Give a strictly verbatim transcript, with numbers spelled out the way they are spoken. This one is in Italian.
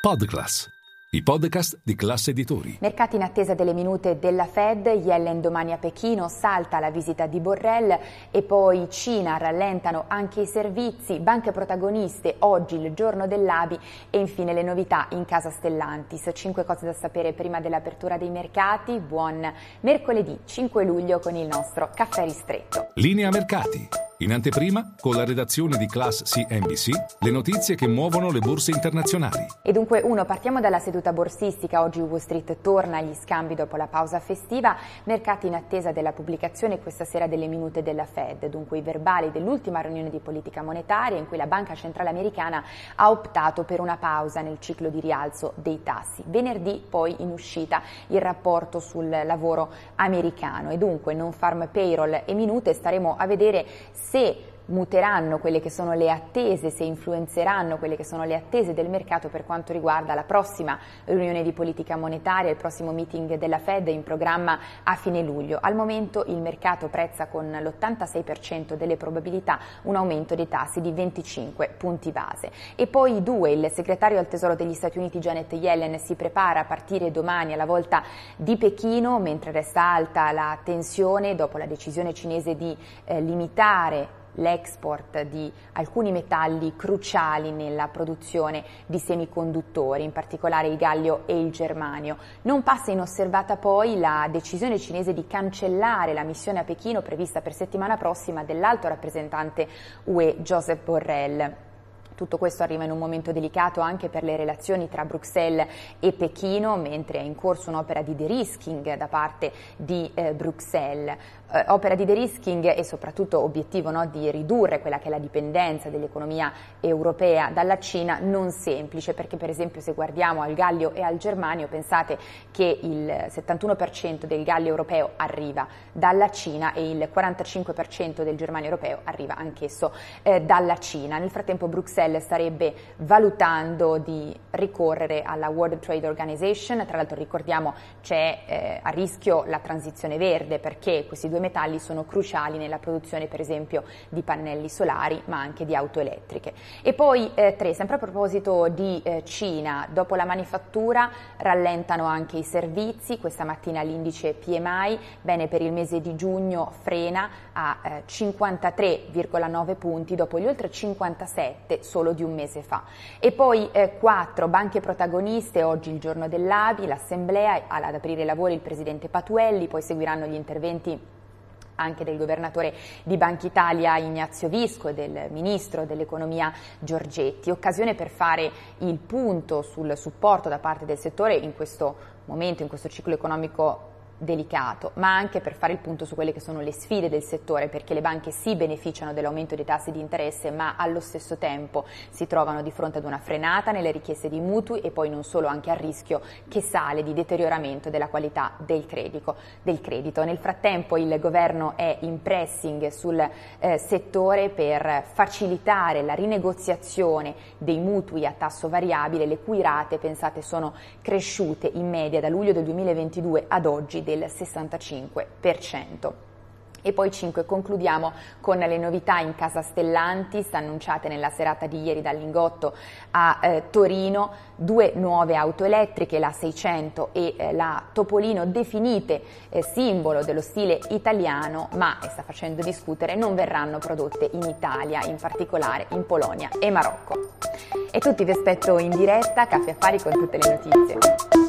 Podclass, i podcast di Class Editori. Mercati in attesa delle minute della Fed, Yellen domani a Pechino, salta la visita di Borrell e poi Cina, rallentano anche i servizi, banche protagoniste, oggi il giorno dell'A B I e infine le novità in casa Stellantis. Cinque cose da sapere prima dell'apertura dei mercati, buon mercoledì cinque luglio con il nostro caffè ristretto. Linea mercati. In anteprima, con la redazione di Class C N B C, le notizie che muovono le borse internazionali. E dunque, uno, partiamo dalla seduta borsistica. Oggi Wall Street torna agli scambi dopo la pausa festiva. Mercati in attesa della pubblicazione questa sera delle minute della Fed. Dunque, i verbali dell'ultima riunione di politica monetaria in cui la Banca Centrale Americana ha optato per una pausa nel ciclo di rialzo dei tassi. Venerdì, poi, in uscita il rapporto sul lavoro americano. E dunque, non farm payroll e minute, staremo a vedere se muteranno quelle che sono le attese, se influenzeranno quelle che sono le attese del mercato per quanto riguarda la prossima riunione di politica monetaria, il prossimo meeting della Fed in programma a fine luglio. Al momento il mercato prezza con l'ottantasei per cento delle probabilità un aumento dei tassi di venticinque punti base. E poi due, il segretario al Tesoro degli Stati Uniti Janet Yellen si prepara a partire domani alla volta di Pechino, mentre resta alta la tensione dopo la decisione cinese di eh, limitare l'export di alcuni metalli cruciali nella produzione di semiconduttori, in particolare il gallio e il germanio. Non passa inosservata poi la decisione cinese di cancellare la missione a Pechino prevista per settimana prossima dell'alto rappresentante U E Joseph Borrell. Tutto questo arriva in un momento delicato anche per le relazioni tra Bruxelles e Pechino, mentre è in corso un'opera di de-risking da parte di eh, Bruxelles. Eh, opera di de-risking e soprattutto obiettivo no, di ridurre quella che è la dipendenza dell'economia europea dalla Cina, non semplice, perché per esempio se guardiamo al gallio e al germanio, pensate che il settantuno per cento del gallio europeo arriva dalla Cina e il quarantacinque per cento del germanio europeo arriva anch'esso eh, dalla Cina. Nel frattempo Bruxelles starebbe valutando di ricorrere alla World Trade Organization, tra l'altro ricordiamo c'è eh, a rischio la transizione verde perché questi due metalli sono cruciali nella produzione per esempio di pannelli solari ma anche di auto elettriche. E poi eh, tre, sempre a proposito di eh, Cina, dopo la manifattura rallentano anche i servizi, questa mattina l'indice P M I, bene per il mese di giugno frena a eh, cinquantatré virgola nove punti dopo gli oltre cinquantasette solo di un mese fa. E poi eh, quattro, banche protagoniste, oggi il giorno dell'A B I, l'assemblea, ad aprire i lavori il presidente Patuelli, poi seguiranno gli interventi anche del governatore di Banca Italia Ignazio Visco e del ministro dell'economia Giorgetti. Occasione per fare il punto sul supporto da parte del settore in questo momento, in questo ciclo economico delicato, ma anche per fare il punto su quelle che sono le sfide del settore, perché le banche sì beneficiano dell'aumento dei tassi di interesse, ma allo stesso tempo si trovano di fronte ad una frenata nelle richieste di mutui e poi non solo, anche al rischio che sale di deterioramento della qualità del credito. Del credito. Nel frattempo il governo è in pressing sul eh, settore per facilitare la rinegoziazione dei mutui a tasso variabile, le cui rate, pensate, sono cresciute in media da luglio del duemilaventidue ad oggi del sessantacinque per cento. E poi cinque, concludiamo con le novità in casa Stellantis annunciate nella serata di ieri dal Lingotto a eh, Torino, due nuove auto elettriche, la seicento e eh, la Topolino, definite eh, simbolo dello stile italiano, ma, e sta facendo discutere, non verranno prodotte in Italia, in particolare in Polonia e Marocco. E tutti vi aspetto in diretta, Caffè Affari con tutte le notizie.